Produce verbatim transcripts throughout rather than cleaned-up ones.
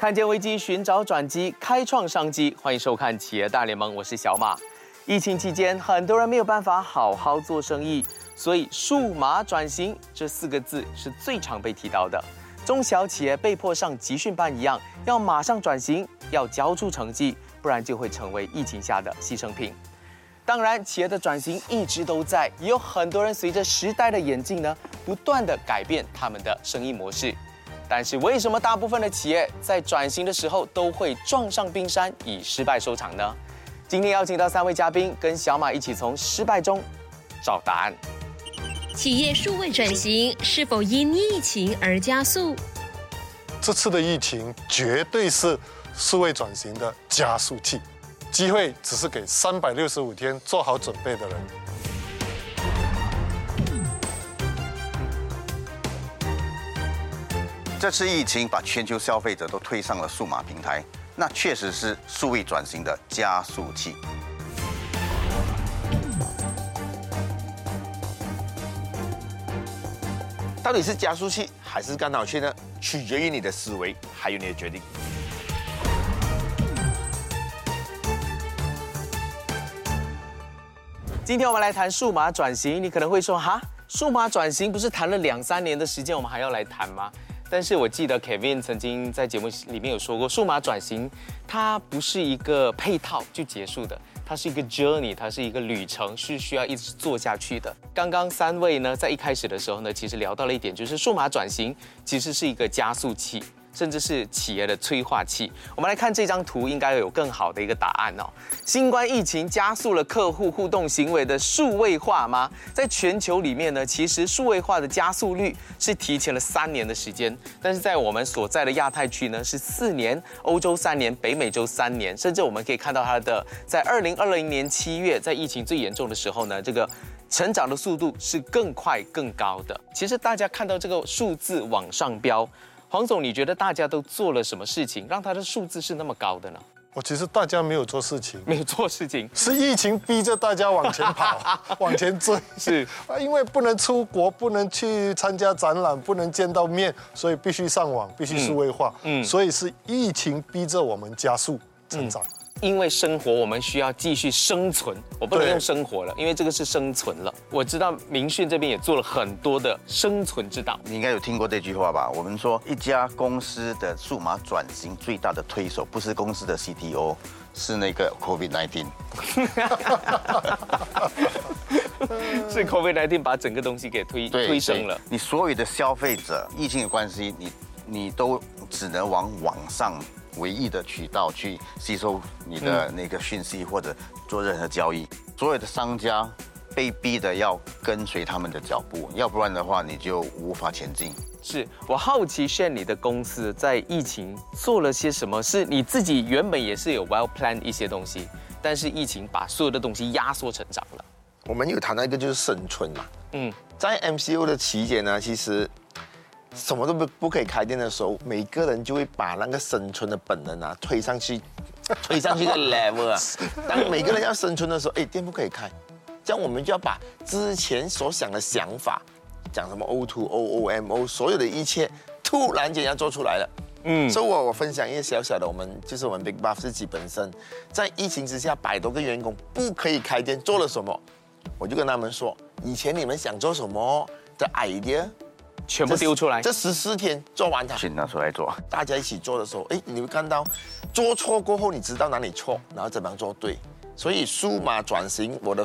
看见危机，寻找转机，开创商机。欢迎收看《企业大联盟》，我是小马。疫情期间，很多人没有办法好好做生意，所以"数码转型"这四个字是最常被提到的。中小企业被迫上集训班一样，要马上转型，要交出成绩，不然就会成为疫情下的牺牲品。当然，企业的转型一直都在，也有很多人随着时代的演进呢，不断地改变他们的生意模式。但是，为什么大部分的企业在转型的时候都会撞上冰山，以失败收场呢？今天邀请到三位嘉宾，跟小马一起从失败中找答案。企业数位转型是否因疫情而加速？这次的疫情绝对是数位转型的加速器。机会只是给三百六十五天做好准备的人。这次疫情把全球消费者都推上了数码平台，那确实是数位转型的加速器。到底是加速器还是干扰器呢？取决于你的思维，还有你的决定。今天我们来谈数码转型，你可能会说哈，数码转型不是谈了两三年的时间，我们还要来谈吗？但是我记得 Kevin 曾经在节目里面有说过，数码转型它不是一个配套就结束的，它是一个 journey， 它是一个旅程，是需要一直做下去的。刚刚三位呢，在一开始的时候呢，其实聊到了一点，就是数码转型其实是一个加速器，甚至是企业的催化器。我们来看这张图，应该有更好的一个答案哦。新冠疫情加速了客户互动行为的数位化吗？在全球里面呢，其实数位化的加速率是提前了三年的时间，但是在我们所在的亚太区呢，是四年，欧洲三年，北美洲三年，甚至我们可以看到它的在二零二零年七月，在疫情最严重的时候呢，这个成长的速度是更快更高的。其实大家看到这个数字往上飙。黄总，你觉得大家都做了什么事情，让他的数字是那么高的呢？我其实大家没有做事情，没有做事情，是疫情逼着大家往前跑，往前追。是，因为不能出国，不能去参加展览，不能见到面，所以必须上网，必须数位化。嗯，嗯所以是疫情逼着我们加速成长。嗯因为生活我们需要继续生存，我不能用生活了，因为这个是生存了。我知道明讯这边也做了很多的生存之道，你应该有听过这句话吧？我们说一家公司的数码转型最大的推手不是公司的 C T O， 是那个 COVID 十九。是 COVID 十九 把整个东西给推推升了。你所有的消费者疫情的关系，你你都只能往网上唯一的渠道去吸收你的那个讯息或者做任何交易，所有的商家被逼的要跟随他们的脚步，要不然的话你就无法前进。是我好奇 Shen 你的公司在疫情做了些什么，是你自己原本也是有 well plan 一些东西，但是疫情把所有的东西压缩成长了。我们有谈到一个就是生存嘛，嗯，在 M C O 的期间呢，其实什么都不不可以开店的时候，每个人就会把那个生存的本能啊推上去，推上去一个 level 啊。当每个人要生存的时候，哎，店不可以开，这样我们就要把之前所想的想法，讲什么 O 二 O、O M O， 所有的一切突然间要做出来了。嗯，所以我我分享一个小小的，我们就是我们 Big Buff 自己本身在疫情之下，百多个员工不可以开店做了什么，我就跟他们说，以前你们想做什么的 idea。全部丢出来，这十四天做完它，拿出来做。大家一起做的时候，哎，你会看到做错过后，你知道哪里错，然后怎么样做对。所以数码转型，我的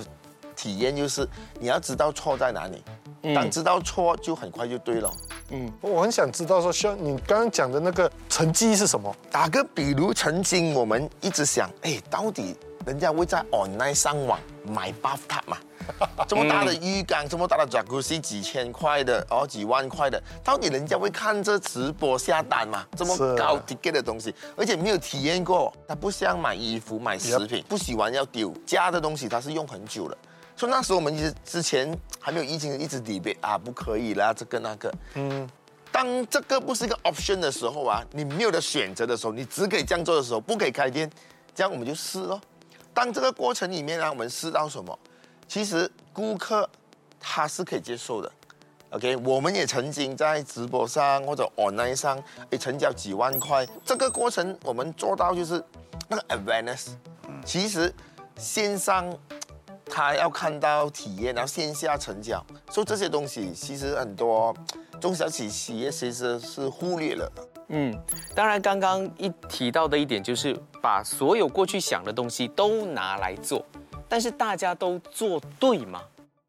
体验就是你要知道错在哪里，当知道错就很快就对了。嗯，我很想知道说，肖，你刚刚讲的那个成绩是什么？打个比如，曾经我们一直想，哎，到底人家会在 online 上网买 bath tub 嘛？这么大的浴缸，这么大的 jacuzzi， 几千块的，哦，几万块的，到底人家会看这直播下单吗？这么高 ticket 的东西，而且没有体验过，它不像买衣服、买食品， yep. 不洗完要丢，家的东西它是用很久了。所以那时候我们之前还没有疫情，一直 debate 啊，不可以啦，这个那个。嗯，当这个不是一个 option 的时候啊，你没有的选择的时候，你只可以这样做的时候，不可以开店，这样我们就试咯。当这个过程里面呢、啊，我们试到什么？其实顾客他是可以接受的， OK， 我们也曾经在直播上或者 online 上也成交几万块。这个过程我们做到就是那个 awareness。其实线上他要看到体验，然后线下成交，所以这些东西其实很多中小企业其实是忽略了。嗯，当然刚刚一提到的一点就是把所有过去想的东西都拿来做，但是大家都做对吗？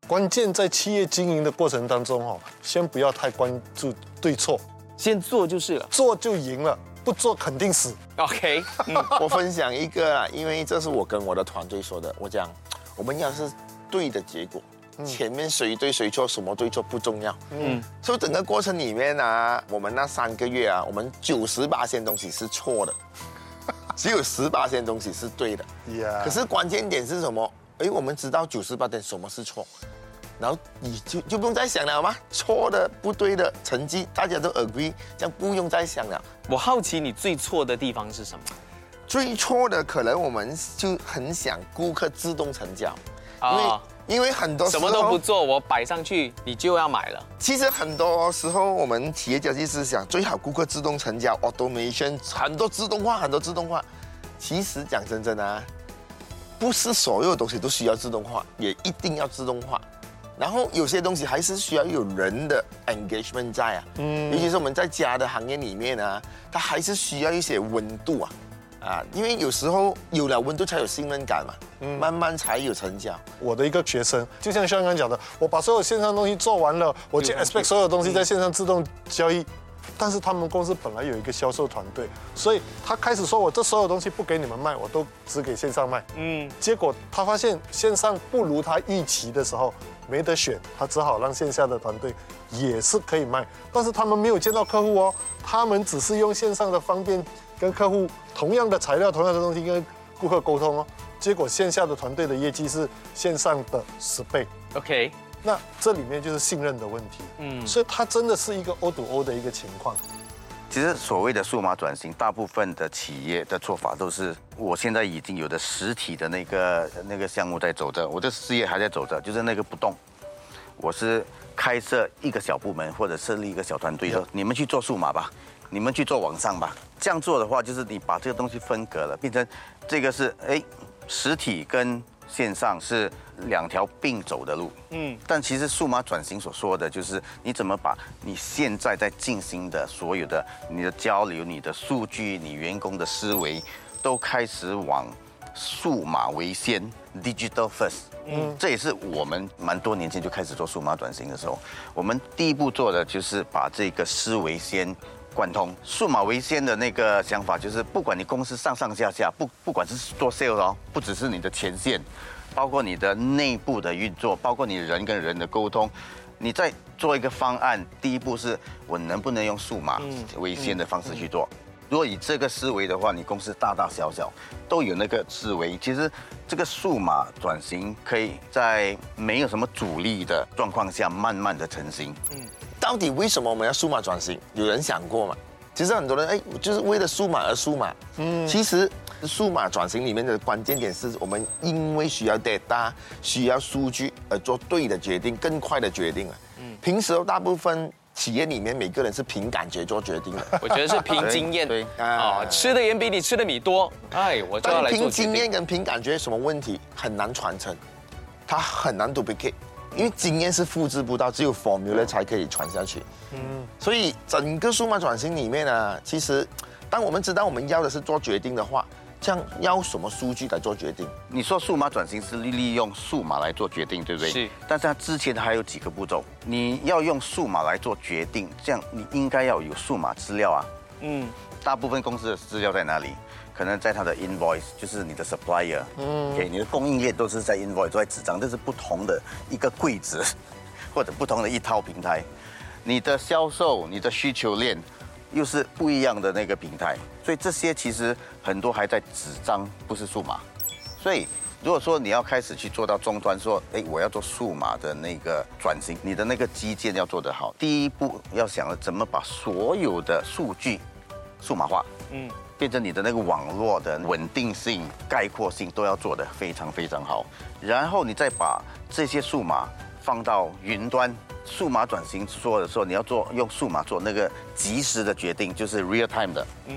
关键在企业经营的过程当中哦，先不要太关注对错，先做就是了，做就赢了，不做肯定死。OK， 嗯，我分享一个啊，因为这是我跟我的团队说的，我讲我们要是对的结果，嗯、前面谁对谁错，什么对错不重要。嗯，所以整个过程里面啊，我们那三个月啊，我们九十八%东西是错的，只有十八%东西是对的。Yeah. 可是关键点是什么？哎，我们知道九十八%什么是错。然后你 就, 就不用再想了吗？错的、不对的成绩，大家都 agree， 这样不用再想了。我好奇你最错的地方是什么？最错的可能我们就很想顾客自动成交，哦、因为因为很多时候什么都不做，我摆上去你就要买了。其实很多时候我们企业家就是想最好顾客自动成交 ，automation 很多自动化，很多自动化。其实讲真真啊，不是所有东西都需要自动化，也一定要自动化。然后有些东西还是需要有人的 engagement 在啊，嗯，尤其是我们在家的行业里面啊，它还是需要一些温度啊，啊，因为有时候有了温度才有信任感嘛，嗯，慢慢才有成交。我的一个学生，就像肖刚刚讲的，我把所有线上东西做完了，我就 expect 所有东西在线上自动交易，但是他们公司本来有一个销售团队，所以他开始说我这所有东西不给你们卖，我都只给线上卖，嗯，结果他发现线上不如他预期的时候。没得选，他只好让线下的团队也是可以卖，但是他们没有见到客户哦，他们只是用线上的方便跟客户同样的材料、同样的东西跟顾客沟通哦，结果线下的团队的业绩是线上的十倍。OK， 那这里面就是信任的问题，嗯，所以它真的是一个 O 二 O 的一个情况。其实所谓的数码转型，大部分的企业的做法都是，我现在已经有的实体的那个那个项目在走着，我的事业还在走着，就是那个不动。我是开设一个小部门或者设立一个小团队，说你们去做数码吧，你们去做网上吧。这样做的话，就是你把这个东西分隔了，变成这个是哎，实体跟线上是两条并走的路，嗯，但其实数码转型所说的就是你怎么把你现在在进行的所有的你的交流、你的数据、你员工的思维，都开始往数码为先 ，digital first。嗯，这也是我们蛮多年前就开始做数码转型的时候，我们第一步做的就是把这个思维先贯通。数码为先的那个想法就是，不管你公司上上下下，不不管是做 sales 哦，不只是你的前线。包括你的内部的运作，包括你人跟人的沟通，你在做一个方案，第一步是我能不能用数码为先的方式去做。如果以这个思维的话，你公司大大小小都有那个思维。其实这个数码转型可以在没有什么阻力的状况下，慢慢的成型。嗯，到底为什么我们要数码转型？有人想过吗？其实很多人哎，就是为了数码而数码。嗯，其实。数码转型里面的关键点是我们因为需要 data 需要数据而做对的决定，更快的决定了。嗯，平时大部分企业里面每个人是凭感觉做决定的，我觉得是凭经验。对，啊、哦，吃的盐比你吃的米多，哎，我就要来做决定。凭经验跟凭感觉有什么问题？很难传承，它很难 duplicate， 因为经验是复制不到，只有 formula 才可以传下去。嗯，所以整个数码转型里面呢，其实当我们知道我们要的是做决定的话。像要什么数据来做决定？你说数码转型是利用数码来做决定，对不对？是。但是它之前还有几个步骤，你要用数码来做决定，这样你应该要有数码资料啊。嗯。大部分公司的资料在哪里？可能在它的 invoice， 就是你的 supplier， 嗯，给你的供应链都是在 invoice， 都在纸张，这是不同的一个柜子，或者不同的一套平台。你的销售，你的需求链。又是不一样的那个平台，所以这些其实很多还在纸张，不是数码。所以如果说你要开始去做到终端，说，哎，我要做数码的那个转型，你的那个基建要做得好，第一步要想了怎么把所有的数据数码化，嗯，变成你的那个网络的稳定性、概括性都要做得非常非常好，然后你再把这些数码放到云端。数码转型说的时候，你要做用数码做那个即时的决定，就是 real time 的，嗯，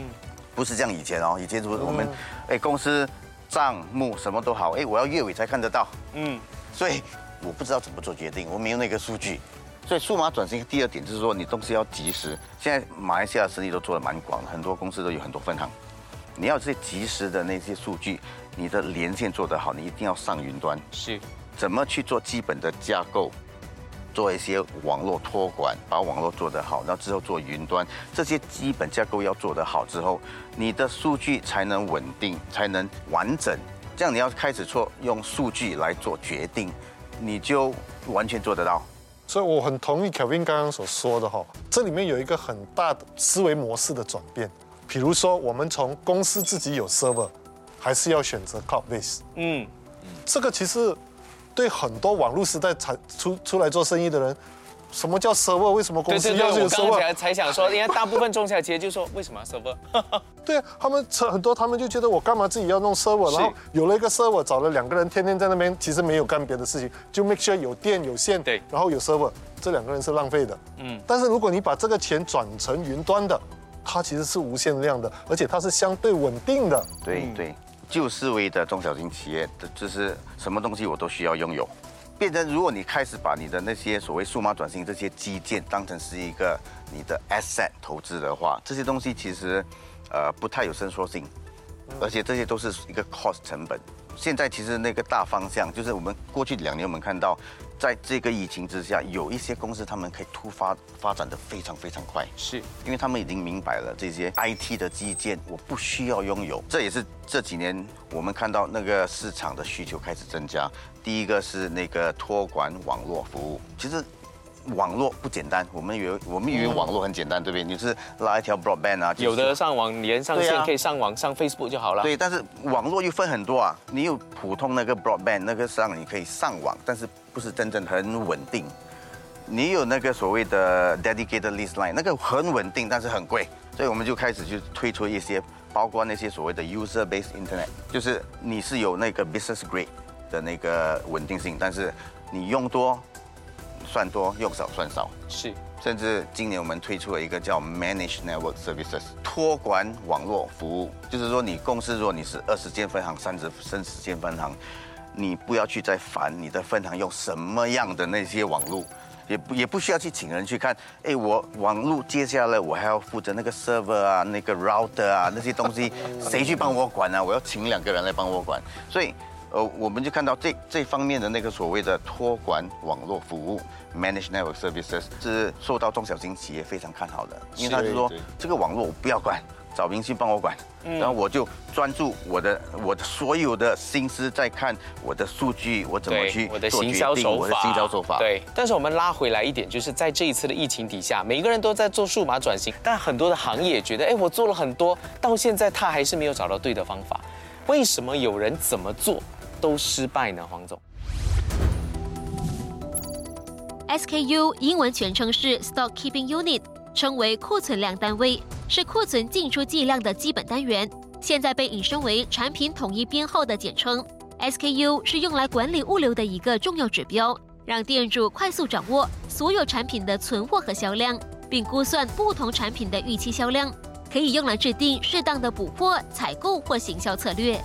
不是像以前哦，以前就是我们，哎、嗯，公司账目什么都好，哎，我要月尾才看得到，嗯，所以我不知道怎么做决定，我没有那个数据。所以数码转型第二点就是说，你东西要及时。现在马来西亚生意都做得蛮广，很多公司都有很多分行。你要这些及时的那些数据，你的连线做得好，你一定要上云端。是，怎么去做基本的架构，做一些网络托管，把网络做得好，然后之后做云端，这些基本架构要做得好之后，你的数据才能稳定，才能完整。这样你要开始做用数据来做决定，你就完全做得到。所以我很同意 Kelvin 刚刚所说的哈，这里面有一个很大的思维模式的转变。比如说，我们从公司自己有 server， 还是要选择 cloud base。嗯，这个其实对很多网络时代才出出来做生意的人，什么叫 server？ 为什么公司要有 server？ 对对对，我刚才才想说，因为大部分中小企业就说为什么 server？ 对啊，他们很多他们就觉得我干嘛自己要弄 server， 然后有了一个 server， 找了两个人天天在那边，其实没有干别的事情，就 make sure 有电有线，对，然后有 server， 这两个人是浪费的。嗯，但是如果你把这个钱转成云端的，它其实是无限量的，而且它是相对稳定的。对对，旧思维的中小型企业，就是什么东西我都需要拥有。变成如果你开始把你的那些所谓数码转型这些基建当成是一个你的 asset 投资的话，这些东西其实，呃，不太有伸缩性，而且这些都是一个 cost 成本。现在其实那个大方向就是我们过去两年我们看到，在这个疫情之下，有一些公司他们可以突发发展得非常非常快，是因为他们已经明白了这些 I T 的基建我不需要拥有。这也是这几年我们看到那个市场的需求开始增加。第一个是那个托管网络服务，其实网络不简单，我们以为我们以为网络很简单，对不对？你是拉一条 broadband 啊，有的上网连上线，可以上网上 Facebook 就好了。对，但是网络又分很多啊，你有普通那个 broadband 那个上你可以上网，但是不是真正很稳定。你有那个所谓的 dedicated lease line， 那个很稳定，但是很贵，所以我们就开始就推出一些，包括那些所谓的 user based internet， 就是你是有那个 business grade 的那个稳定性，但是你用多。算多用少算少是，甚至今年我们推出了一个叫 Managed Network Services 托管网络服务，就是说你公司如果你是二十间分行、三十三十间分行，你不要去再烦你的分行用什么样的那些网络，也不也不需要去请人去看，哎，我网络接下来我还要负责那个 server 啊、那个 router 啊那些东西，谁去帮我管啊？我要请两个人来帮我管，所以。呃，我们就看到这这方面的那个所谓的托管网络服务 （Managed Network Services） 是受到中小型企业非常看好的，因为他是说这个网络我不要管，找明星帮我管，然后我就专注我的我的所有的心思在看我的数据，我怎么去做决定，我的行销手法，我的行销手法。对，但是我们拉回来一点，就是在这一次的疫情底下，每一个人都在做数码转型，但很多的行业觉得，哎，我做了很多，到现在他还是没有找到对的方法，为什么有人怎么做？都失败呢，黄总。S K U 英文全称是 Stock Keeping Unit， 称为库存量单位，是库存进出计量的基本单元。现在被引申为产品统一编号的简称。S K U 是用来管理物流的一个重要指标，让店主快速掌握所有产品的存货和销量，并估算不同产品的预期销量，可以用来制定适当的补货、采购或行销策略。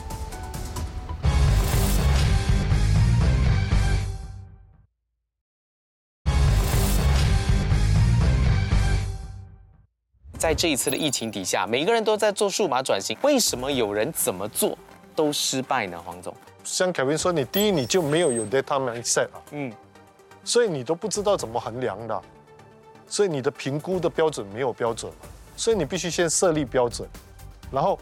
在这一次的疫情底下，每一个人都在做数码转型，为什么有人怎么做都失败呢？黄总，像 Kevin 说，你第一你就没有有 data mindset 啊，嗯，所以你都不知道怎么衡量的，所以你的评估的标准没有标准，所以你必须先设立标准，然后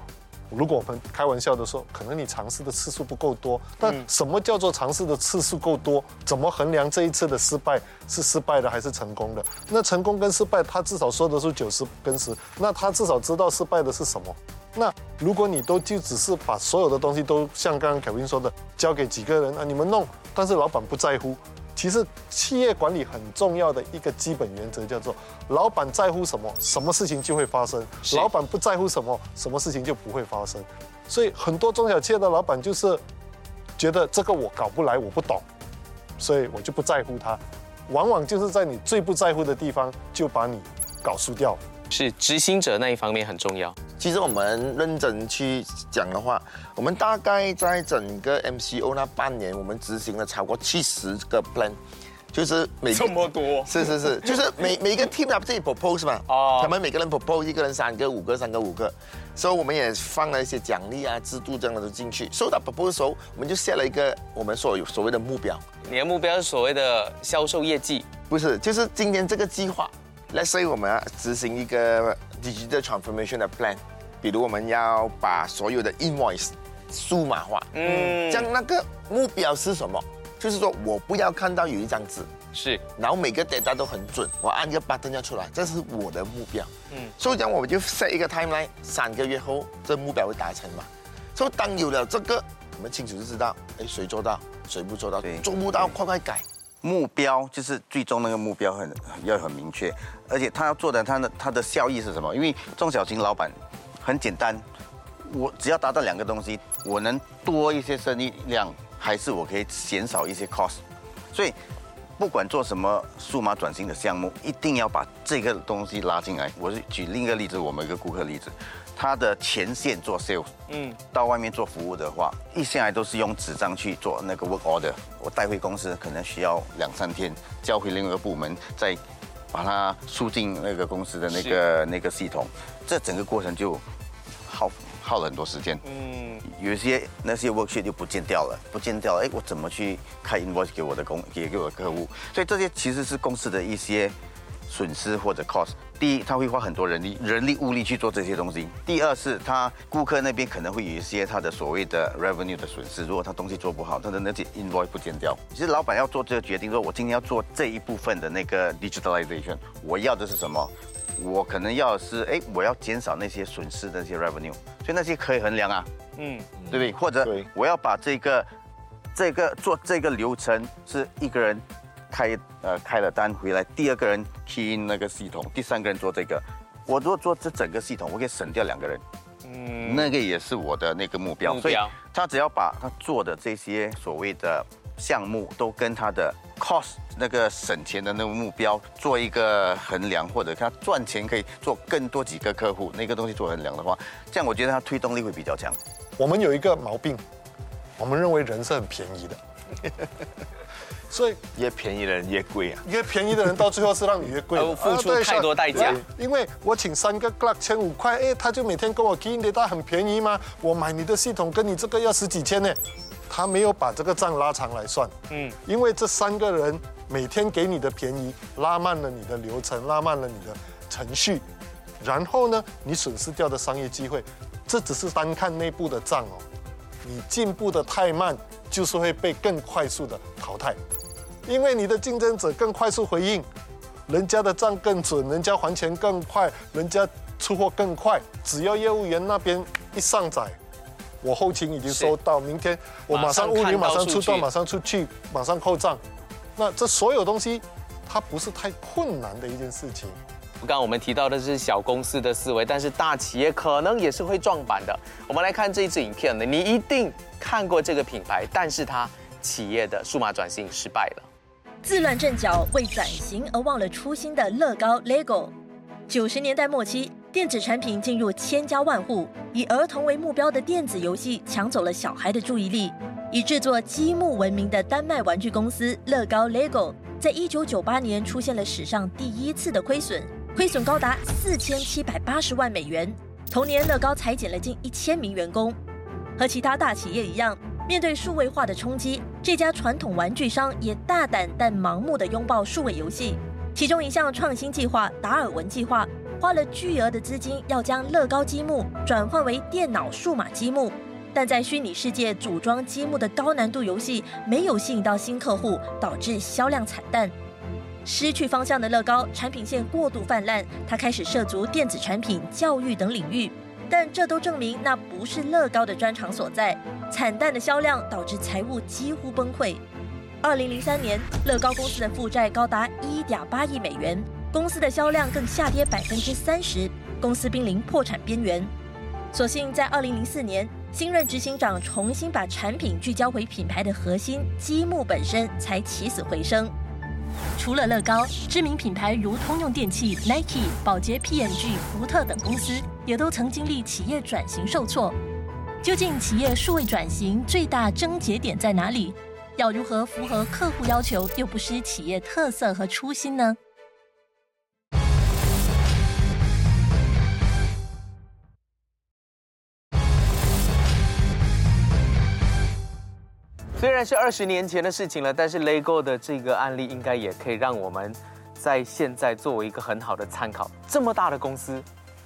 如果我们开玩笑的说，可能你尝试的次数不够多，但什么叫做尝试的次数够多？怎么衡量这一次的失败是失败的还是成功的？那成功跟失败，他至少说的是九十跟十，那他至少知道失败的是什么。那如果你都就只是把所有的东西都像刚刚 Kelvin 说的，交给几个人啊，你们弄，但是老板不在乎。其实企业管理很重要的一个基本原则叫做，老板在乎什么，什么事情就会发生；老板不在乎什么，什么事情就不会发生。所以很多中小企业的老板就是觉得这个我搞不来，我不懂，所以我就不在乎它。往往就是在你最不在乎的地方，就把你搞输掉。是执行者那一方面很重要。其实我们认真去讲的话，我们大概在整个 M C O 那半年，我们执行了超过七十个 plan， 就是每这么多，是是是，就是每每一个 team 他自己 propose 嘛，哦，他们每个人 propose 一个人三个、五个、三个、五个，所以我们也放了一些奖励啊、制度这样的都进去。收到 propose 的时候，我们就set了一个我们所有所谓的目标。你的目标是所谓的销售业绩？不是，就是今天这个计划。Let's say 我们要执行一个 digital transformation 的 plan， 比如我们要把所有的 invoice 数码化。嗯，这样那个目标是什么？就是说我不要看到有一张纸，是，然后每个 data 都很准，我按一个 button 要出来，这是我的目标。嗯，所以讲我们就 set 一个 timeline， 三个月后这目标会达成嘛。所以当有了这个，我们清楚就知道，哎，谁做到，谁不做到，做不到快快改。目标就是最终那个目标很要很明确，而且他要做的他的他的效益是什么？因为中小型老板很简单，我只要达到两个东西，我能多一些生意量，还是我可以减少一些 cost。所以不管做什么数码转型的项目，一定要把这个东西拉进来。我举另一个例子，我们一个顾客例子，他的前线做 sales， 嗯，到外面做服务的话，一向来都是用纸张去做那个 work order， 我带回公司可能需要两三天，交回另一个部门，再把它输进那个公司的那个那个系统，这整个过程就耗耗了很多时间。嗯，有些那些 worksheet 就不见掉了，不见掉了，哎，我怎么去开 invoice 给我的公给给我的客户？所以这些其实是公司的一些损失或者 cost。第一，他会花很多人力、人力物力去做这些东西；第二是他顾客那边可能会有一些他的所谓的 revenue 的损失，如果他东西做不好，他的那些 invoice 不见掉。其实老板要做这个决定，说我今天要做这一部分的那个 digitalization， 我要的是什么？我可能要的是，哎，我要减少那些损失的那些 revenue， 所以那些可以衡量啊，嗯，对不对？或者我要把这个这个做这个流程是一个人。开呃开了单回来，第二个人 key in 那个系统，第三个人做这个。我如果做这整个系统，我可以省掉两个人。嗯，那个也是我的那个目标。目标。所以他只要把他做的这些所谓的项目都跟他的 cost 那个省钱的那个目标做一个衡量，或者他赚钱可以做更多几个客户那个东西做衡量的话，这样我觉得他推动力会比较强。我们有一个毛病，我们认为人是很便宜的。所以越便宜的人越贵啊，越便宜的人到最后是让你越贵，付出太多代价。因为我请三个 clerk 千五块，哎，他就每天跟我 key in data 很便宜吗？我买你的系统跟你这个要十几千呢，他没有把这个账拉长来算。嗯，因为这三个人每天给你的便宜，拉慢了你的流程，拉慢了你的程序，然后呢，你损失掉的商业机会，这只是单看内部的账哦，你进步的太慢。就是会被更快速的淘汰，因为你的竞争者更快速回应，人家的账更准，人家还钱更快，人家出货更快。只要业务员那边一上载，我后勤已经收到，明天我马上物流马上出到，马上出去，马上扣账。那这所有东西，它不是太困难的一件事情。刚刚我们提到的是小公司的思维，但是大企业可能也是会撞板的。我们来看这一支影片呢，你一定看过这个品牌，但是它企业的数码转型失败了。自乱阵脚，为转型而忘了初心的乐高 Lego。九十年代末期，电子产品进入千家万户，以儿童为目标的电子游戏抢走了小孩的注意力。以制作积木闻名的丹麦玩具公司乐高 Lego， 在一九九八年出现了史上第一次的亏损。亏损高达四千七百八十万美元。同年，乐高裁减了近一千名员工。和其他大企业一样，面对数位化的冲击，这家传统玩具商也大胆但盲目地拥抱数位游戏。其中一项创新计划达尔文计划，花了巨额的资金要将乐高积木转换为电脑数码积木，但在虚拟世界组装积木的高难度游戏没有吸引到新客户，导致销量惨淡。失去方向的乐高产品线过度泛滥，它开始涉足电子产品、教育等领域，但这都证明那不是乐高的专长所在。惨淡的销量导致财务几乎崩溃。二零零三年，乐高公司的负债高达一点八亿美元，公司的销量更下跌百分之三十，公司濒临破产边缘。所幸在二零零四年，新任执行长重新把产品聚焦回品牌的核心，积木本身才起死回生。除了乐高，知名品牌如通用电器、Nike、宝洁、P and G、福特等公司，也都曾经历企业转型受挫。究竟企业数位转型最大症结点在哪里？要如何符合客户要求，又不失企业特色和初心呢？虽然是二十年前的事情了，但是 Lego 的这个案例应该也可以让我们在现在作为一个很好的参考。这么大的公司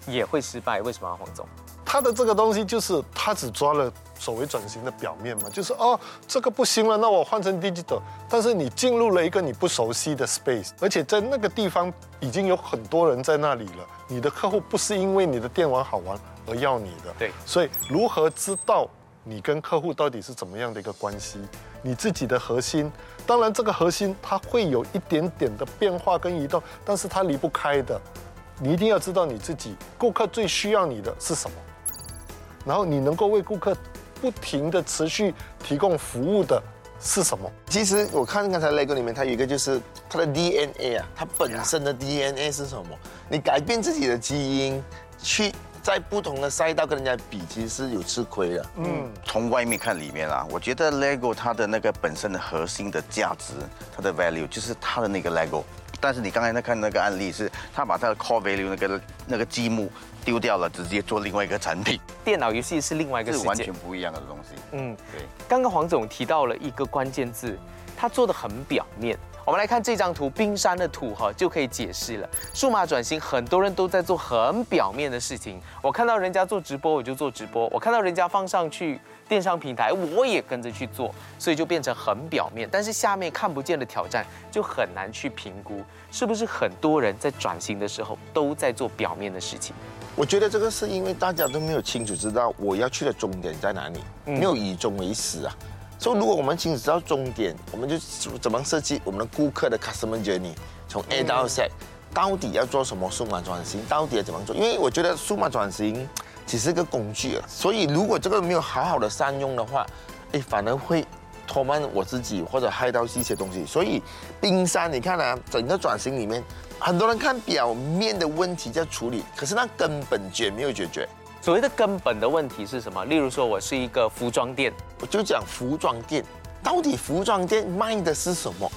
也会失败，为什么啊，黄总？他的这个东西就是他只抓了所谓转型的表面嘛，就是哦这个不行了，那我换成 digital。但是你进入了一个你不熟悉的 space， 而且在那个地方已经有很多人在那里了，你的客户不是因为你的电玩好玩而要你的。对，所以如何知道你跟客户到底是怎么样的一个关系？你自己的核心，当然这个核心它会有一点点的变化跟移动，但是它离不开的。你一定要知道你自己顾客最需要你的是什么，然后你能够为顾客不停的持续提供服务的是什么。其实我看刚才 Lego 里面，它有一个就是它的 D N A 啊，它本身的 D N A 是什么？你改变自己的基因去。在不同的赛道跟人家比，其实是有吃亏的。嗯，从外面看里面啊，我觉得 Lego 它的那个本身的核心的价值，它的 value 就是它的那个 Lego。但是你刚才那看那个案例是，它把它的 core value 那个那个积木丢掉了，直接做另外一个产品。电脑游戏是另外一个世界，是完全不一样的东西。嗯，对。刚刚黄总提到了一个关键字，他做得很表面。我们来看这张图，冰山的图哈就可以解释了。数码转型，很多人都在做很表面的事情。我看到人家做直播，我就做直播；我看到人家放上去电商平台，我也跟着去做，所以就变成很表面。但是下面看不见的挑战，就很难去评估，是不是很多人在转型的时候都在做表面的事情。我觉得这个是因为大家都没有清楚知道我要去的终点在哪里，没有以终为始啊。所以如果我们清楚知道终点，我们就怎么设计我们的顾客的 customer journey， 从 A 到 Z， 到底要做什么数码转型，到底要怎么做？因为我觉得数码转型只是一个工具，所以如果这个没有好好的善用的话，哎，反而会拖慢我自己或者害到一些东西。所以冰山，你看啊，整个转型里面，很多人看表面的问题在处理，可是那根本解没有解决。所谓的根本的问题是什么？例如说，我是一个服装店，我就讲服装店，到底服装店卖的是什么？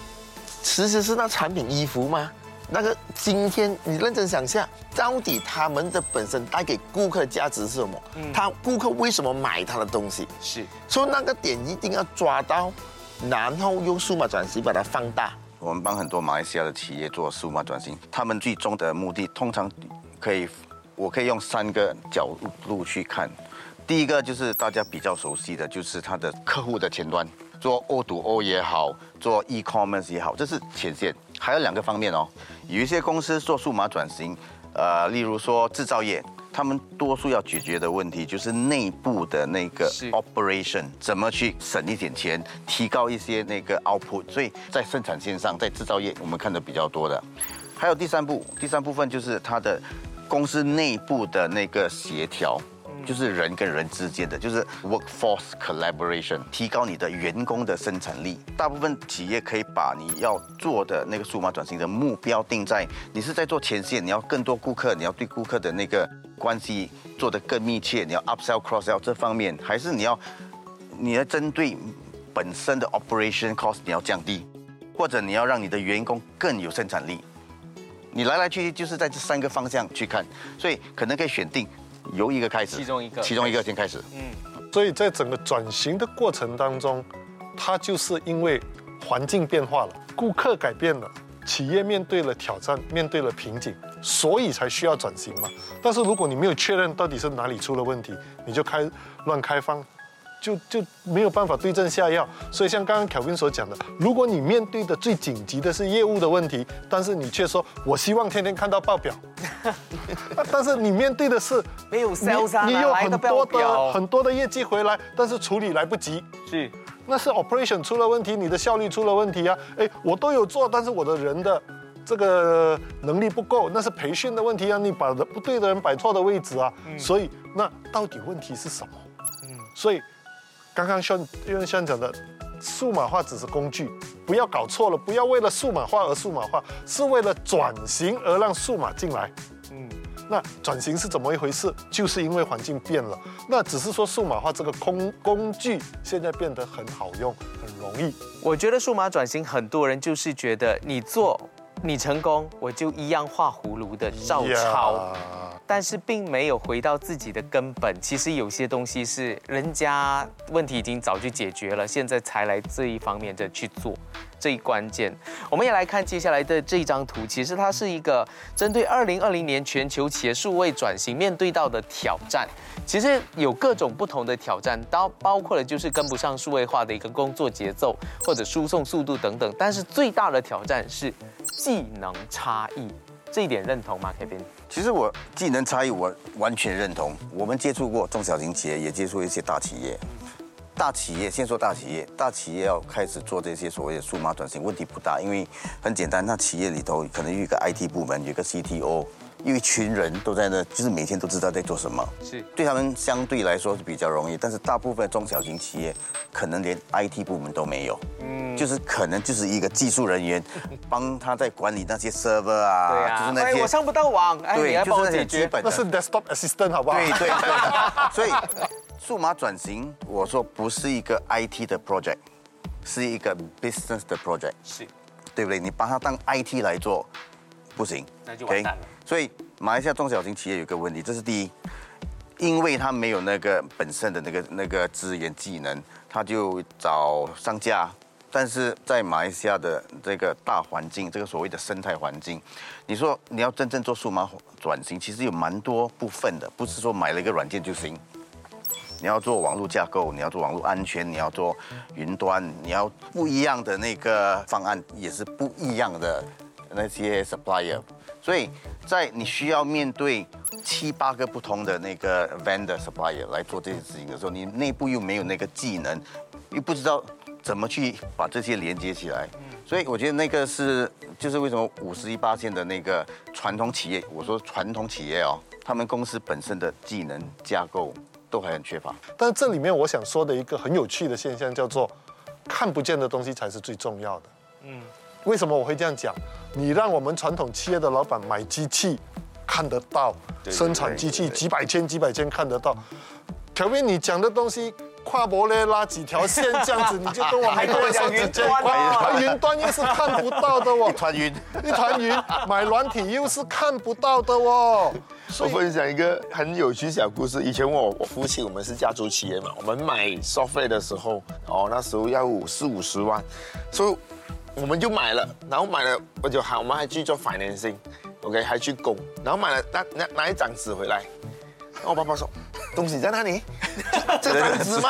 其实是那产品衣服吗？那个今天你认真想一下，到底他们的本身带给顾客的价值是什么？嗯，他顾客为什么买他的东西？是，所以那个点一定要抓到，然后用数码转型把它放大。我们帮很多马来西亚的企业做数码转型，他们最终的目的通常可以。我可以用三个角度去看，第一个就是大家比较熟悉的，就是它的客户的前端，做 O 二 O 也好，做 e-commerce 也好，这是前线。还有两个方面哦，有一些公司做数码转型，呃，例如说制造业，他们多数要解决的问题就是内部的那个 operation， 怎么去省一点钱，提高一些那个 output。所以在生产线上，在制造业我们看的比较多的。还有第三步，第三部分就是它的。公司内部的那个协调，就是人跟人之间的，就是 workforce collaboration， 提高你的员工的生产力。大部分企业可以把你要做的那个数码转型的目标定在，你是在做前线，你要更多顾客，你要对顾客的那个关系做得更密切，你要 upsell cross sell 这方面，还是你要你要针对本身的 operation cost 你要降低，或者你要让你的员工更有生产力。你来来去去就是在这三个方向去看，所以可能可以选定由一个开始，其中一个，其中一个先开始。嗯，所以在整个转型的过程当中，它就是因为环境变化了，顾客改变了，企业面对了挑战，面对了瓶颈，所以才需要转型嘛。但是如果你没有确认到底是哪里出了问题，你就开乱开放。就就没有办法对症下药，所以像刚刚 Kelvin 所讲的，如果你面对的最紧急的是业务的问题，但是你却说我希望天天看到报表，但是你面对的是没有 sales 啊，你有很多的很多的业绩回来，但是处理来不及，是，那是 operation 出了问题，你的效率出了问题啊，哎，我都有做，但是我的人的。这个能力不够，那是培训的问题啊！你把不对的人摆错的位置啊，嗯、所以那到底问题是什么？嗯，所以刚刚Sean Sean讲的，数码化只是工具，不要搞错了，不要为了数码化而数码化，是为了转型而让数码进来。嗯，那转型是怎么一回事？就是因为环境变了，那只是说数码化这个工工具现在变得很好用，很容易。我觉得数码转型，很多人就是觉得你做。你成功，我就一样画葫芦的照抄， yeah. 但是并没有回到自己的根本。其实有些东西是人家问题已经早就解决了，现在才来这一方面的去做，这一关键。我们也来看接下来的这一张图，其实它是一个针对二零二零年全球企业数位转型面对到的挑战。其实有各种不同的挑战，包括了就是跟不上数位化的一个工作节奏或者输送速度等等。但是最大的挑战是技能差异，这一点认同吗 ，Kevin？ 其实我技能差异我完全认同。我们接触过中小型企业，也接触一些大企业。大企业先说大企业，大企业要开始做这些所谓的数码转型，问题不大，因为很简单。那企业里头可能有一个 I T 部门，有一个 C T O， 有一群人都在那，就是每天都知道在做什么。是对他们相对来说是比较容易，但是大部分中小型企业可能连 I T 部门都没有。嗯。就是可能就是一个技术人员，帮他在管理那些 server 啊，对啊，就是那些、哎、我上不到网，哎，对，你要帮我解决，那是 desktop assistant 好不好？对对对，所以数码转型，我说不是一个 I T 的 project， 是一个 business 的 project， 是，对不对？你把它当 I T 来做，不行，那就完蛋了。Okay? 所以马来西亚中小型企业有一个问题，这是第一，因为它没有那个本身的那个那个资源技能，它就找上架。但是在马来西亚的这个大环境，这个所谓的生态环境，你说你要真正做数码转型，其实有蛮多部分的，不是说买了一个软件就行。你要做网络架构，你要做网络安全，你要做云端，你要不一样的那个方案，也是不一样的那些 supplier。所以在你需要面对七八个不同的那个 vendor supplier 来做这件事情的时候，你内部又没有那个技能，又不知道怎么去把这些连接起来。所以我觉得那个是就是为什么五十一八线的那个传统企业，我说传统企业哦，他们公司本身的技能架构都还很缺乏。但这里面我想说的一个很有趣的现象叫做看不见的东西才是最重要的。嗯，为什么我会这样讲？你让我们传统企业的老板买机器看得到，生产机器几百千几百千看得到，Kelvin你讲的东西。跨博勒拉几条线这样子，你就跟我没多少时间。而云端又是看不到的哦，一团云，一团云，买软体又是看不到的哦。我分享一个很有趣小故事。以前我我父亲，我们是家族企业嘛，我们买 software 的时候，哦，那时候要四五十万，所以我们就买了，然后买了我就好，我们还去做 financing，OK， 还去供，然后买了拿拿拿一张纸回来，然后我爸爸说。东西在哪里？这张纸吗？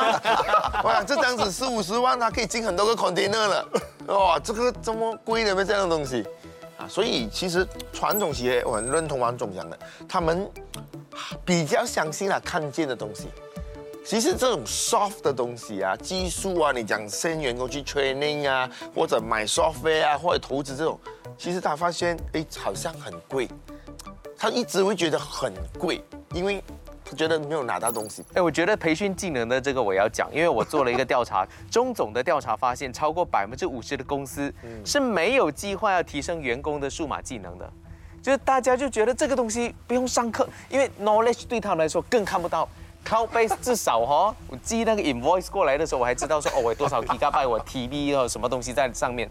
我想这张纸四五十万，它可以进很多个 container 了。哇，这个这么贵的这样的东西啊！所以其实传统企业，我很认同王总讲的，他们比较相信啊看见的东西。其实这种 soft 的东西啊，技术啊，你讲先员工去 training 啊，或者买 software 啊，或者投资这种，其实他发现哎好像很贵，他一直会觉得很贵，因为。觉得没有拿到东西。哎，我觉得培训技能的这个我要讲，因为我做了一个调查，中总的调查发现，超过百分之五十的公司是没有计划要提升员工的数码技能的，就是大家就觉得这个东西不用上课，因为 knowledge 对他们来说更看不到。Cloud base 至少哦，我寄那个 invoice 过来的时候，我还知道说哦，我多少 gigabyte， 我 T B 哦什么东西在上面。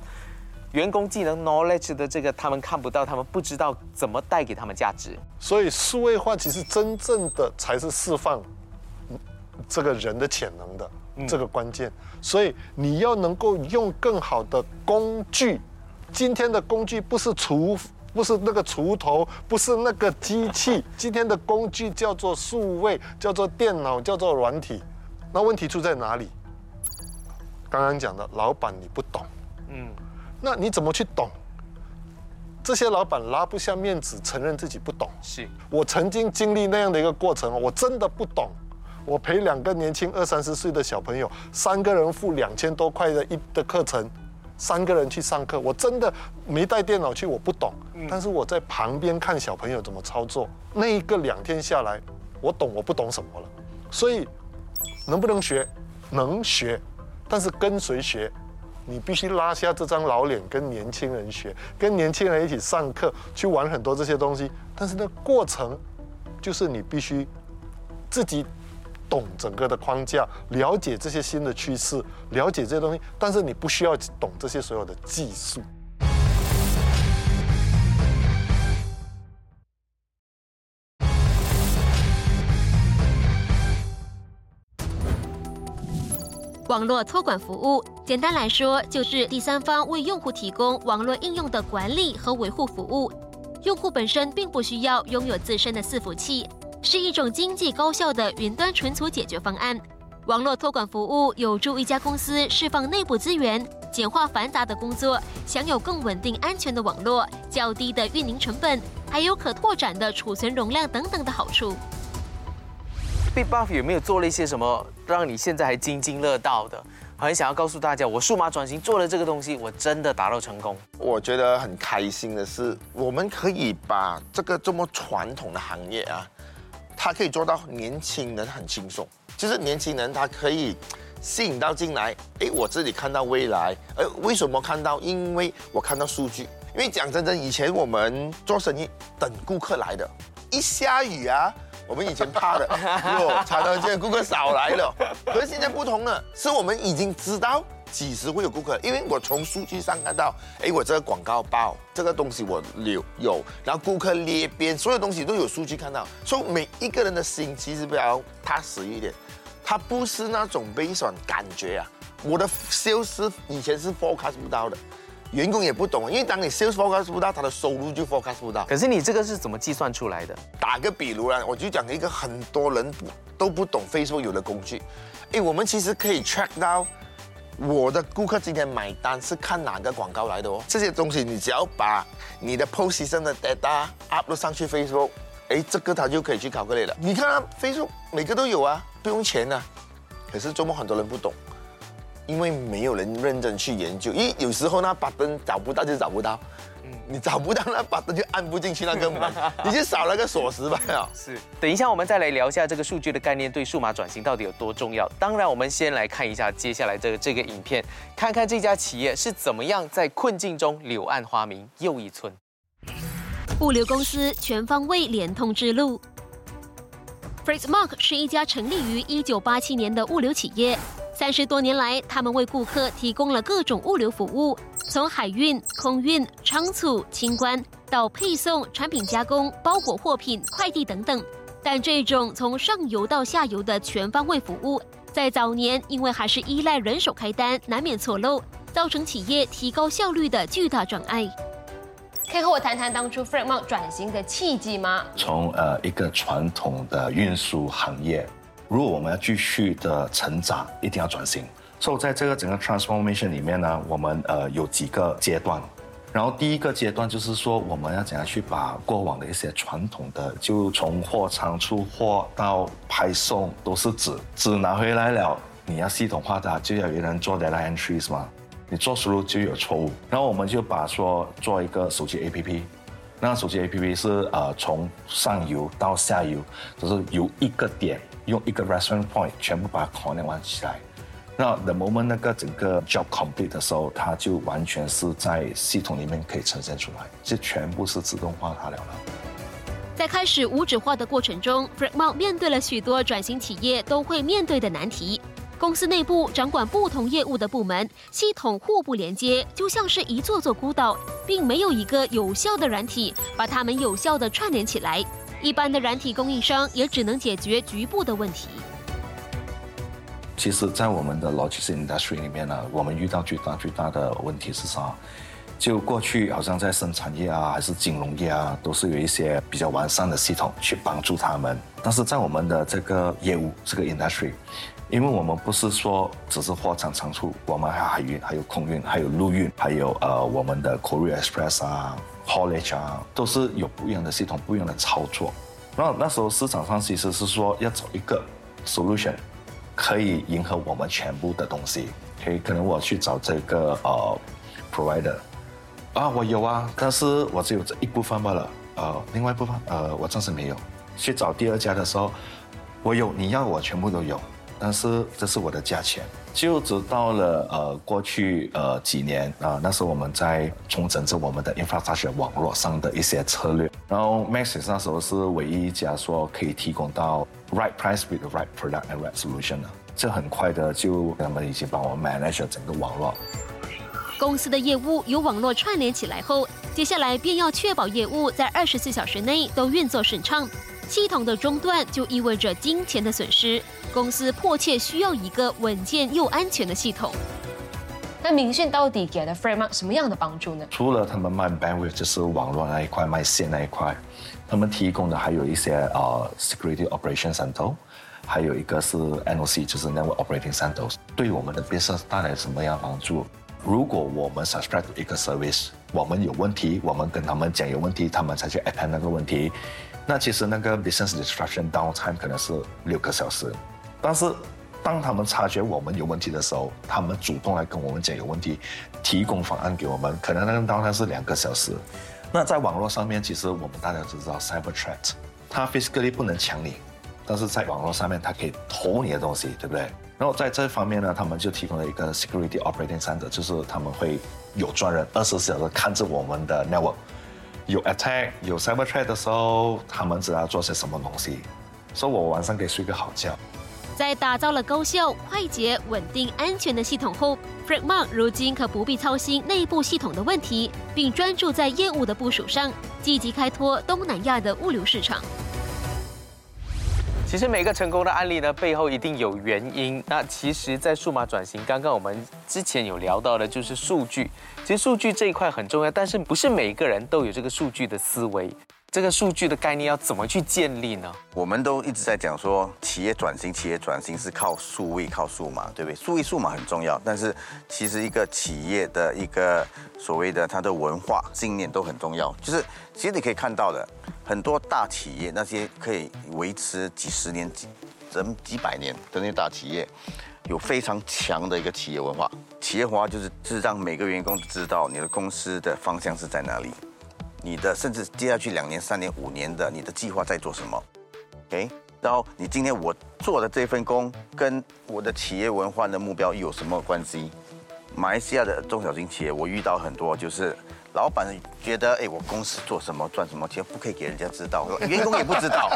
员工技能 knowledge 的这个，他们看不到，他们不知道怎么带给他们价值。所以数位化其实真正的才是释放这个人的潜能的、嗯、这个关键。所以你要能够用更好的工具，今天的工具不是锄，不是那个锄头，不是那个机器，今天的工具叫做数位，叫做电脑，叫做软体。那问题出在哪里？刚刚讲的，老板你不懂。嗯。那你怎么去懂？这些老板拉不下面子承认自己不懂。是我曾经经历那样的一个过程，我真的不懂。我陪两个年轻二三十岁的小朋友，三个人付两千多块的一的课程，三个人去上课，我真的没带电脑去，我不懂。嗯、但是我在旁边看小朋友怎么操作，那一个两天下来，我懂我不懂什么了。所以能不能学？能学，但是跟谁学？你必须拉下这张老脸，跟年轻人学，跟年轻人一起上课，去玩很多这些东西。但是那过程，就是你必须自己懂整个的框架，了解这些新的趋势，了解这些东西。但是你不需要懂这些所有的技术。网络托管服务，简单来说就是第三方为用户提供网络应用的管理和维护服务。用户本身并不需要拥有自身的伺服器，是一种经济高效的云端存储解决方案。网络托管服务有助一家公司释放内部资源，简化繁杂的工作，享有更稳定安全的网络，较低的运营成本，还有可拓展的储存容量等等的好处。Big Buff 有没有做了一些什么让你现在还津津乐道的？很想要告诉大家，我数码转型做了这个东西，我真的达到成功。我觉得很开心的是，我们可以把这个这么传统的行业啊，它可以做到年轻人很轻松，就是年轻人他可以吸引到进来。哎，我自己看到未来，哎，为什么看到？因为我看到数据。因为讲真真，以前我们做生意等顾客来的，一下雨啊。我们以前怕的，哟，常常见顾客少来了。可是现在不同了，是我们已经知道几时会有顾客，因为我从数据上看到，哎，我这个广告包这个东西我有，然后顾客列边，所有东西都有数据看到，所以每一个人的心其实比较踏实一点，他不是那种悲伤感觉啊。我的 sales 以前是 forecast 不到的。员工也不懂，因为当你 sales forecast 不到，他的收入就 forecast 不到。可是你这个是怎么计算出来的？打个比如啦，我就讲一个很多人都不懂 Facebook 有的工具。哎，我们其实可以 check 到我的顾客今天买单是看哪个广告来的哦。这些东西你只要把你的 post season 的 data upload 上去 Facebook， 哎，这个他就可以去calculate了。你看啊 Facebook 每个都有啊，不用钱啊。可是周末很多人不懂。因为没有人认真去研究，因为有时候那button找不到就找不到，嗯，你找不到那button就按不进去那个门，你就少了个锁匙吧。是，等一下我们再来聊一下这个数据的概念对数码转型到底有多重要。当然，我们先来看一下接下来这个这个影片，看看这家企业是怎么样在困境中柳暗花明又一村。物流公司全方位联通之路。Freightmark 是一家成立于一九八七年的物流企业。三十多年来，他们为顾客提供了各种物流服务，从海运、空运、仓储、清关到配送、产品加工、包裹货品、快递等等。但这种从上游到下游的全方位服务，在早年因为还是依赖人手开单，难免错漏，造成企业提高效率的巨大障碍。可以和我谈谈当初 Freightmark 转型的契机吗？从呃一个传统的运输行业。如果我们要继续的成长，一定要转型。所以在这个整个 transformation 里面呢，我们呃有几个阶段。然后第一个阶段就是说，我们要怎样去把过往的一些传统的，就从货仓出货到派送都是纸，纸拿回来了，你要系统化的，就要有人做 data entries 嘛，你做输入就有错误。然后我们就把说做一个手机 A P P。那手机 A P P 是呃从上游到下游，就是由一个点用一个 reference point 全部把它 connect 完起来。那 the moment 那个整个 job complete 的时候，它就完全是在系统里面可以呈现出来，这全部是自动化它了了。在开始无纸化的过程中 ，Freightmark 面对了许多转型企业都会面对的难题。公司内部掌管不同业务的部门，系统互不连接，就像是一座座孤岛，并没有一个有效的软体把它们有效地串联起来。一般的软体供应商也只能解决局部的问题。其实，在我们的 logistics industry 里面呢，我们遇到最大最大的问题是啥？就过去好像在生产业啊，还是金融业啊，都是有一些比较完善的系统去帮助他们。但是在我们的这个业务这个 industry。因为我们不是说只是货仓仓储，我们还有海运，还有空运，还有陆运，还有呃我们的 Courier Express 啊 ，haulage 啊，都是有不一样的系统，不一样的操作。然后那时候市场上其实是说要找一个 solution， 可以迎合我们全部的东西。Okay， 可能我去找这个呃 provider， 啊我有啊，但是我只有这一部分罢了，呃另外一部分呃我暂时没有。去找第二家的时候，我有，你要我全部都有。但是这是我的价钱。就直到了呃过去呃几年啊、呃，那时候我们在重整着我们的 infrastructure 网络上的一些策略，然后 Maxis 那时候是唯一一家说可以提供到 right price with the right product and right solution 的。这很快的就他们已经帮我 manage 整个网络。公司的业务由网络串联起来后，接下来便要确保业务在二十四小时内都运作顺畅。系统的中断就意味着金钱的损失，公司迫切需要一个稳健又安全的系统。那明讯到底给了 Freightmark 什么样的帮助呢？除了他们卖 bandwidth 就是网络那一块，卖线那一块，他们提供的还有一些呃、uh, security operation center， 还有一个是 N O C 就是 network operating center。 对我们的 business 带来什么样帮助？如果我们 subscribe 一个 service， 我们有问题，我们跟他们讲有问题，他们才去 attend 那个问题。那其实那个 business disruption downtime 可能是六个小时，但是当他们察觉我们有问题的时候，他们主动来跟我们讲有问题，提供方案给我们，可能那个 downtime 是两个小时。那在网络上面，其实我们大家都知道 cyber threat， 它 physically 不能抢你，但是在网络上面它可以偷你的东西，对不对？然后在这方面呢，他们就提供了一个 security operating center， 就是他们会有专人二十四小时看着我们的 network， 有 attack 有 cyber threat 的时候，他们知道做些什么东西，所以我晚上可以睡个好觉。在打造了高效、快捷、稳定、安全的系统后， Freightmark 如今可不必操心内部系统的问题，并专注在业务的部署上，积极开拓东南亚的物流市场。其实每个成功的案例呢，背后一定有原因。那其实，在数码转型，刚刚我们之前有聊到的，就是数据。其实数据这一块很重要，但是不是每个人都有这个数据的思维。这个数据的概念要怎么去建立呢？我们都一直在讲说，企业转型，企业转型是靠数位、靠数码，对不对？数位、数码很重要，但是其实一个企业的一个所谓的它的文化、信念都很重要。就是其实你可以看到的，很多大企业那些可以维持几十年、几几百年的那些大企业，有非常强的一个企业文化。企业文化就是就是让每个员工知道你的公司的方向是在哪里。你的甚至接下去两年、三年、五年的你的计划在做什么 ？OK， 然后你今天我做的这份工跟我的企业文化的目标有什么关系？马来西亚的中小型企业，我遇到很多就是老板觉得，哎，我公司做什么赚什么钱不可以给人家知道，员工也不知道，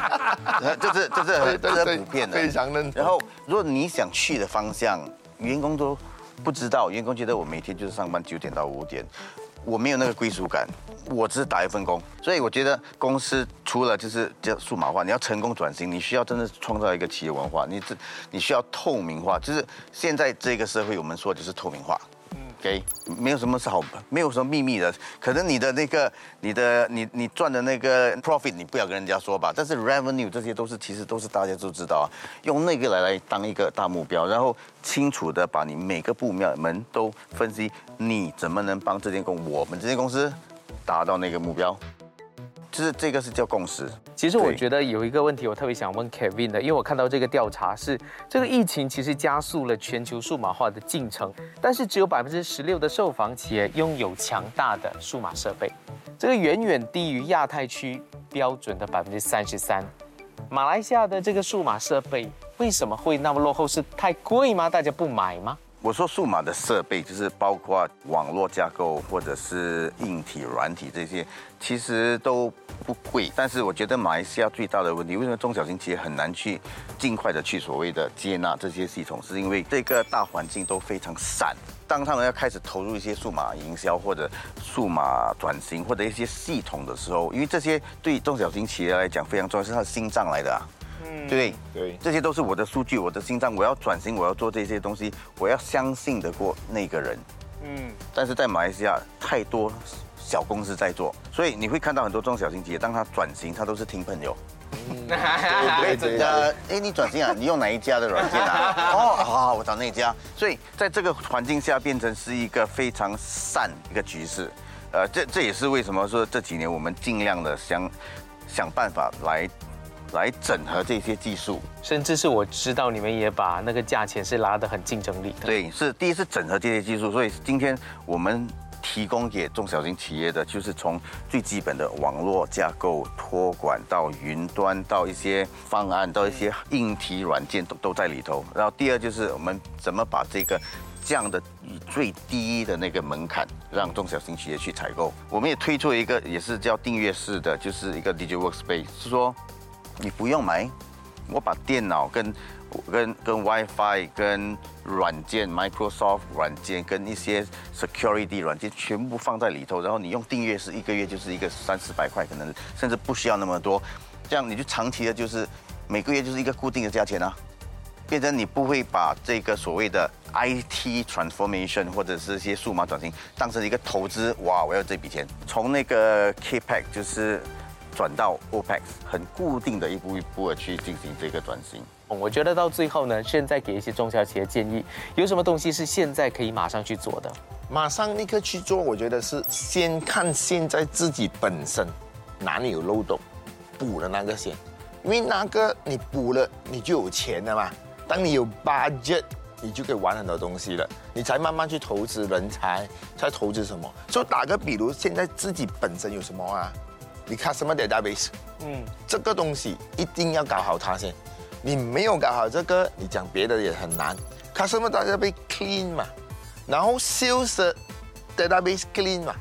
这是这是很普遍的。非常认同。然后，如果你想去的方向，员工都不知道，员工觉得我每天就是上班九点到五点。我没有那个归属感，我只是打一份工，所以我觉得公司除了就是叫数码化，你要成功转型，你需要真的创造一个企业文化，你这你需要透明化，就是现在这个社会我们说就是透明化，嗯，给没有什么是好，没有什么秘密的，可能你的那个你的你你赚的那个 profit 你不要跟人家说吧，但是 revenue 这些都是其实都是大家都知道啊，用那个来来当一个大目标，然后清楚的把你每个部门都分析。你怎么能帮这间公司，我们这间公司达到那个目标？就是这个是叫共识。其实我觉得有一个问题，我特别想问 Kevin 的，因为我看到这个调查是，这个疫情其实加速了全球数码化的进程，但是只有百分之十六的受访企业拥有强大的数码设备，这个远远低于亚太区标准的百分之三十三。马来西亚的这个数码设备为什么会那么落后？是太贵吗？大家不买吗？我说数码的设备就是包括网络架构或者是硬体、软体这些，其实都不贵。但是我觉得马来西亚最大的问题，为什么中小型企业很难去尽快的去所谓的接纳这些系统，是因为这个大环境都非常散。当他们要开始投入一些数码营销或者数码转型或者一些系统的时候，因为这些对中小型企业来讲非常重要，是它的心脏来的啊。对对，这些都是我的数据，我的心脏，我要转型，我要做这些东西，我要相信得过那个人。嗯，但是在马来西亚太多小公司在做，所以你会看到很多中小型企业，当他转型，他都是听朋友。嗯，对对对。哎，你转型啊？你用哪一家的软件啊？哦，好好，我找那家。所以在这个环境下，变成是一个非常散一个局势。呃，这这也是为什么说这几年我们尽量的想想办法来。来整合这些技术，甚至是我知道你们也把那个价钱是拉得很竞争力的。对，是第一是整合这些技术，所以今天我们提供给中小型企业的，就是从最基本的网络架构、托管到云端，到一些方案，到一些硬体软件都都在里头。然后第二就是我们怎么把这个这样的最低的那个门槛，让中小型企业去采购。我们也推出一个也是叫订阅式的，就是一个 Digital Workspace， 是说你不用买，我把电脑跟跟跟 WiFi 跟软件 Microsoft 软件跟一些 security 软件全部放在里头，然后你用订阅式，一个月就是一个三四百块，可能甚至不需要那么多，这样你就长期的就是每个月就是一个固定的价钱啊，变成你不会把这个所谓的 I T transformation 或者是一些数码转型当成一个投资，哇，我要这笔钱。从那个 K P A C 就是转到 Opex， 很固定的一步一步的去进行这个转型。我觉得到最后呢，现在给一些中小企业建议，有什么东西是现在可以马上去做的？马上立刻去做，我觉得是先看现在自己本身哪里有漏洞，补了那个先，因为那个你补了，你就有钱了嘛。当你有 budget， 你就可以玩很多东西了，你才慢慢去投资人才，才投资什么？所以打个比如，现在自己本身有什么啊？你 customer database， 嗯，这个东西一定要搞好它先。你没有搞好这个，你讲别的也很难。customer database clean 嘛，然后 sales database clean 嘛，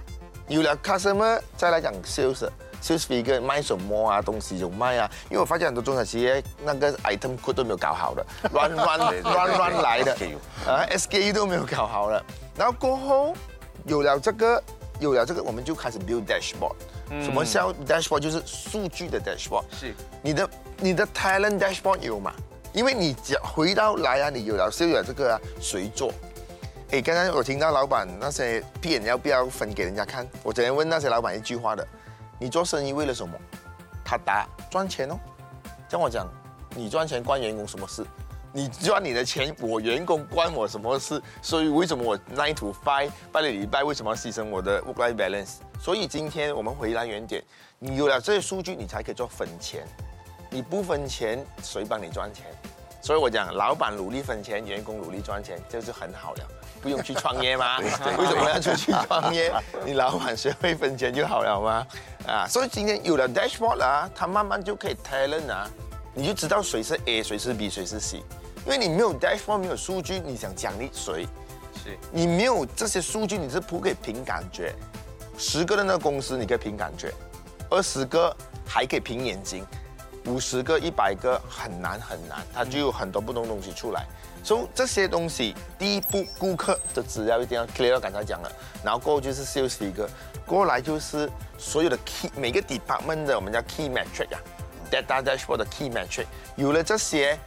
有了 customer 再来讲 sales。sales figure 卖什么啊？东西有卖啊？因为我发现很多中小企业那个 item code 都没有搞好的，乱乱乱乱来的，啊 S K U 都没有搞好了。然后过后有了这个，有了这个，我们就开始 build dashboard。什么叫 dashboard？ 就是数据的 dashboard。是。你的你的 talent dashboard 有嘛？因为你讲回到来啊，你有了 sales 这个啊，谁做？哎，刚才我听到老板那些片要不要分给人家看？我昨天问那些老板一句话的。你做生意为了什么？他答赚钱哦。像我讲，你赚钱关员工什么事？你赚你的钱，我员工关我什么事？所以为什么我nine to five拜六礼拜为什么要牺牲我的 work-life balance？ 所以今天我们回来原点，你有了这些数据，你才可以做分钱。你不分钱，谁帮你赚钱？所以我讲，老板努力分钱，员工努力赚钱，这就很好了。不用去创业吗？为什么要出去创业？你老板学会分钱就好了吗？啊，所以今天有了 dashboard 啊，它慢慢就可以 talent 啊，你就知道谁是 A， 谁是 B， 谁是 C， 因为你没有 dashboard， 没有数据，你想奖励谁？是，你没有这些数据，你是不可以凭感觉。十个的那个公司你可以凭感觉，二十个还可以凭眼睛，五十个、一百个很难很难，它就有很多不同的东西出来。所以这些东西，第一步顾客的资料一定要 clear， 刚才讲了，然后过后就是 sales figure， 过来就是所有的 key， 每个 department 的我们叫 key metric 啊 ，data dashboard 的 key metric， 有了这些，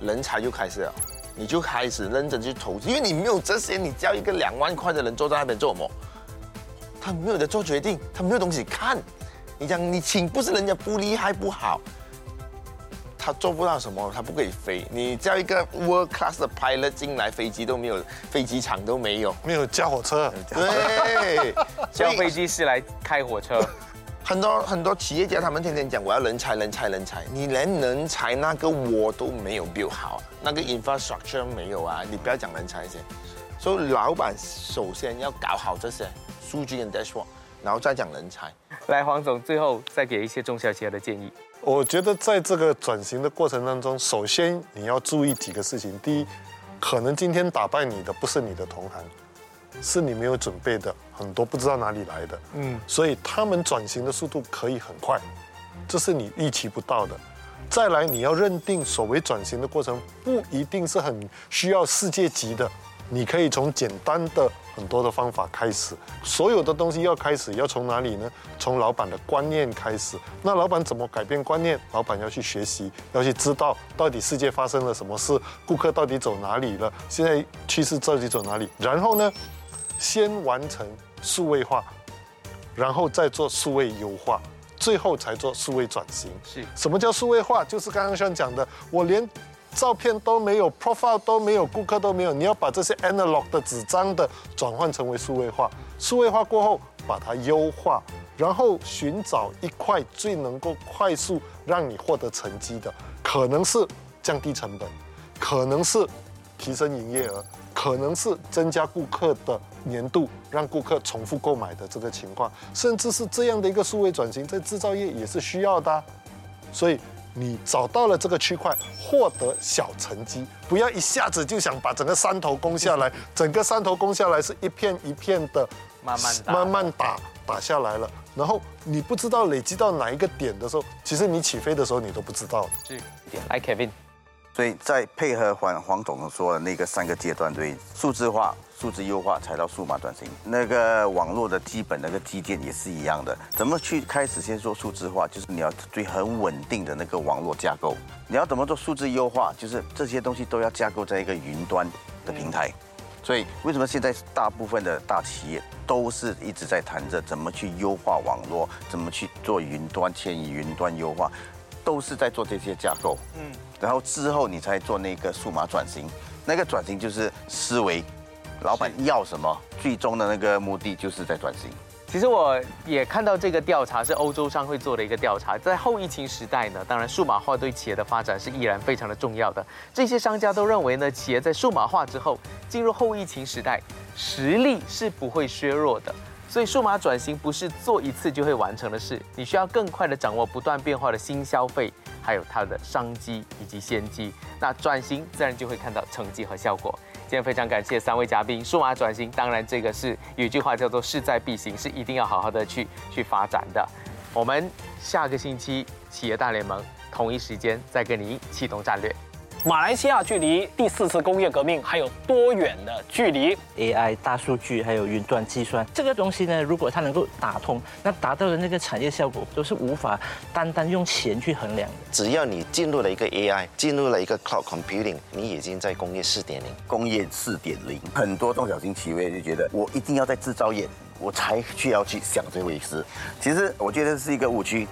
人才就开始了，你就开始认真去投资，因为你没有这些，你叫一个两万块的人坐在那边做什么？他没有得做决定，他没有东西看，你讲你请不是人家不厉害不好。他做不到什么，他不可以飞。你叫一个 world class 的 pilot 进来，飞机都没有，飞机场都没有，没有叫火车，对，叫飞机是来开火车。很多很多企业家他们天天讲我要人才人才人才，你连人才那个窝都没有 build 好，那个 infrastructure 没有啊，你不要讲人才先。所以老板首先要搞好这些数据跟 dashboard， 然后再讲人才。来，黄总，最后再给一些中小企业的建议。我觉得在这个转型的过程当中，首先你要注意几个事情。第一，可能今天打败你的不是你的同行，是你没有准备的，很多不知道哪里来的。嗯，所以他们转型的速度可以很快，这是你预期不到的。再来，你要认定所谓转型的过程不一定是很需要世界级的，你可以从简单的很多的方法开始。所有的东西要开始要从哪里呢？从老板的观念开始。那老板怎么改变观念？老板要去学习，要去知道到底世界发生了什么事，顾客到底走哪里了，现在趋势到底走哪里。然后呢，先完成数位化，然后再做数位优化，最后才做数位转型。是，什么叫数位化？就是刚刚Sean讲的，我连照片都没有 ，profile 都没有，顾客都没有。你要把这些 analog 的纸张的转换成为数位化，数位化过后把它优化，然后寻找一块最能够快速让你获得成绩的，可能是降低成本，可能是提升营业额，可能是增加顾客的粘度，让顾客重复购买的这个情况，甚至是这样的一个数位转型在制造业也是需要的、啊、所以你找到了这个区块，获得小成绩，不要一下子就想把整个山头攻下来。整个山头攻下来是一片一片的，慢慢打，慢慢打，打下来了。然后你不知道累积到哪一个点的时候，其实你起飞的时候你都不知道。这点来 Kevin。所以再配合黄黄总说的那个三个阶段，对数字化、数字优化，才到数码转型。那个网络的基本那个基建也是一样的，怎么去开始先做数字化，就是你要最很稳定的那个网络架构。你要怎么做数字优化，就是这些东西都要架构在一个云端的平台。所以为什么现在大部分的大企业都是一直在谈着怎么去优化网络，怎么去做云端迁移、云端优化，都是在做这些架构。嗯。然后之后你才做那个数码转型，那个转型就是思维，老板要什么，最终的那个目的就是在转型。其实我也看到这个调查是欧洲商会做的一个调查，在后疫情时代呢，当然数码化对企业的发展是依然非常的重要的。这些商家都认为呢，企业在数码化之后进入后疫情时代，实力是不会削弱的。所以数码转型不是做一次就会完成的事，你需要更快地掌握不断变化的新消费，还有它的商机以及先机。那转型自然就会看到成绩和效果。今天非常感谢三位嘉宾，数码转型当然这个是有一句话叫做势在必行，是一定要好好的去去发展的。我们下个星期企业大联盟同一时间再跟你启动战略。马来西亚距离第四次工业革命还有多远的距离 ？A I、大数据还有云端计算这个东西呢，如果它能够打通，那达到的那个产业效果都是无法单单用钱去衡量的。只要你进入了一个 A I， 进入了一个 Cloud Computing， 你已经在工业 四点零。工业 四点零， 很多中小型企业就觉得我一定要在制造业，我才需要去想这回事。其实我觉得是一个误区。